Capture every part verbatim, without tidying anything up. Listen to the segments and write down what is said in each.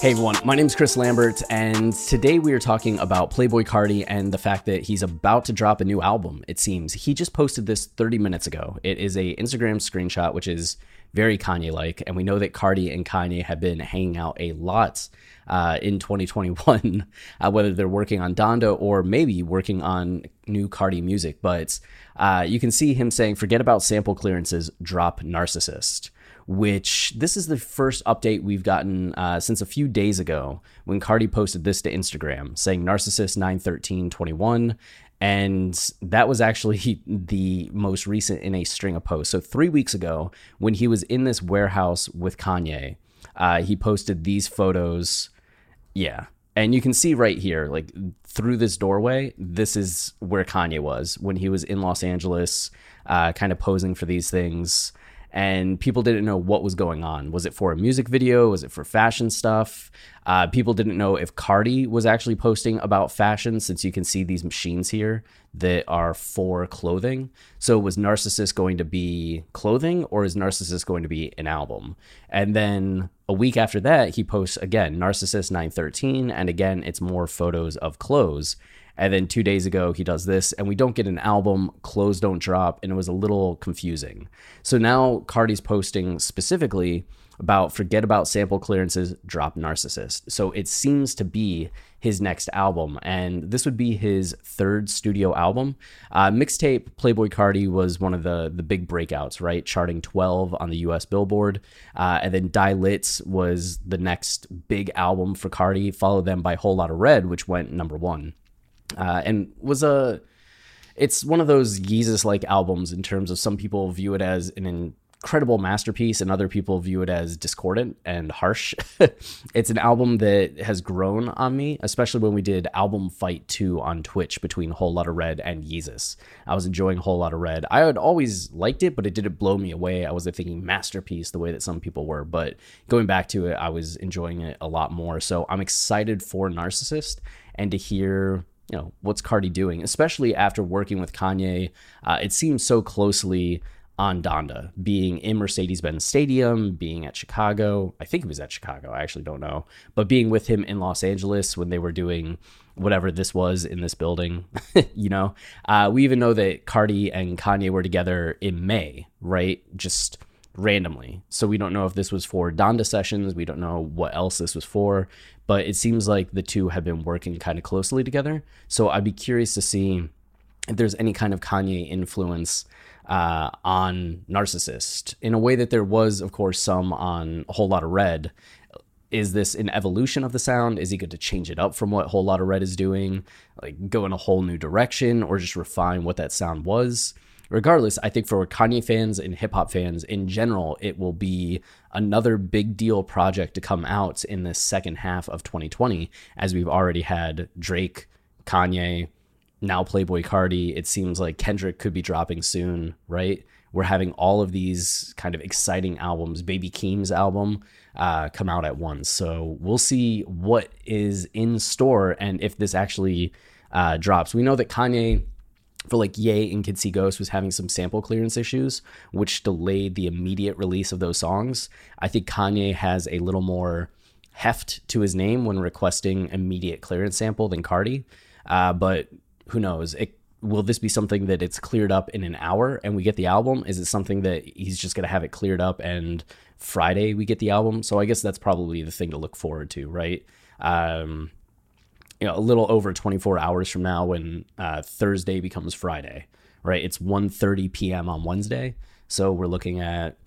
Hey everyone, my name is Chris Lambert, and today we are talking about Playboi Carti and the fact that he's about to drop a new album, it seems. He just posted this thirty minutes ago. It is an Instagram screenshot, which is very Kanye-like, and we know that Carti and Kanye have been hanging out a lot uh, in twenty twenty-one, uh, whether they're working on Donda or maybe working on new Carti music. But uh, you can see him saying, forget about sample clearances, drop Narcissist. Which this is the first update we've gotten uh, since a few days ago when Carti posted this to Instagram saying Narcissist nine thirteen twenty-one, and that was actually the most recent in a string of posts. So three weeks ago, when he was in this warehouse with Kanye, uh, he posted these photos. Yeah. And you can see right here, like through this doorway, this is where Kanye was when he was in Los Angeles, uh, kind of posing for these things. And people didn't know what was going on. Was it for a music video? Was it for fashion stuff? Uh, people didn't know if Carti was actually posting about fashion, since you can see these machines here that are for clothing. So was Narcissist going to be clothing, or is Narcissist going to be an album? And then a week after that, he posts again, Narcissist nine thirteen. And again, it's more photos of clothes. And then two days ago, he does this, and we don't get an album, clothes don't drop, and it was a little confusing. So now Carti's posting specifically about forget about sample clearances, drop Narcissist. So it seems to be his next album, and this would be his third studio album. Uh, mixtape Playboi Carti was one of the, the big breakouts, right? Charting twelve on the U S Billboard. Uh, and then Die Litz was the next big album for Carti, followed them by Whole Lotta Red, which went number one. Uh, and was a, it's one of those Yeezus-like albums in terms of some people view it as an incredible masterpiece and other people view it as discordant and harsh. It's an album that has grown on me, especially when we did Album Fight two on Twitch between Whole Lotta Red and Yeezus. I was enjoying Whole Lotta Red. I had always liked it, but it didn't blow me away. I wasn't thinking masterpiece the way that some people were, but going back to it, I was enjoying it a lot more. So I'm excited for Narcissist and to hear, you know, what's Carti doing, especially after working with Kanye. Uh, it seems so closely on Donda, being in Mercedes-Benz Stadium, being at Chicago. I think it was at Chicago. I actually don't know. But being with him in Los Angeles when they were doing whatever this was in this building, you know, uh, we even know that Carti and Kanye were together in May, right? Just randomly. So we don't know if this was for Donda sessions. We don't know what else this was for, but it seems like the two have been working kind of closely together. So I'd be curious to see if there's any kind of Kanye influence uh, on Narcissist in a way that there was, of course, some on a Whole Lotta Red. Is this an evolution of the sound? Is he going to change it up from what Whole Lotta Red is doing? Like go in a whole new direction or just refine what that sound was? Regardless, I think for Kanye fans and hip-hop fans in general, it will be another big deal project to come out in the second half of twenty twenty, as we've already had Drake, Kanye, now Playboi Carti. It seems like Kendrick could be dropping soon, right? We're having all of these kind of exciting albums, Baby Keem's album, uh, come out at once. So we'll see what is in store and if this actually uh, drops. We know that Kanye, for like Ye and Kids See Ghost, was having some sample clearance issues, which delayed the immediate release of those songs. I think Kanye has a little more heft to his name when requesting immediate clearance sample than Carti. Uh, but who knows? It, will this be something that it's cleared up in an hour and we get the album? Is it something that he's just going to have it cleared up and Friday we get the album? So I guess that's probably the thing to look forward to, right? Um... You know, a little over twenty-four hours from now when uh, Thursday becomes Friday, right? It's one thirty p.m. on Wednesday. So we're looking at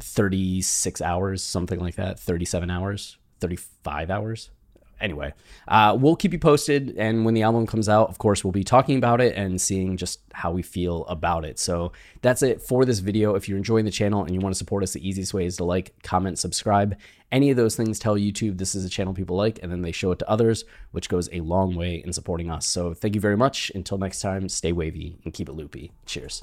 thirty-six hours, something like that, thirty-seven hours, thirty-five hours. anyway, uh, we'll keep you posted. And when the album comes out, of course, we'll be talking about it and seeing just how we feel about it. So that's it for this video. If you're enjoying the channel and you want to support us, the easiest way is to like, comment, subscribe. Any of those things tell YouTube this is a channel people like, and then they show it to others, which goes a long way in supporting us. So thank you very much. Until next time, stay wavy and keep it loopy. Cheers.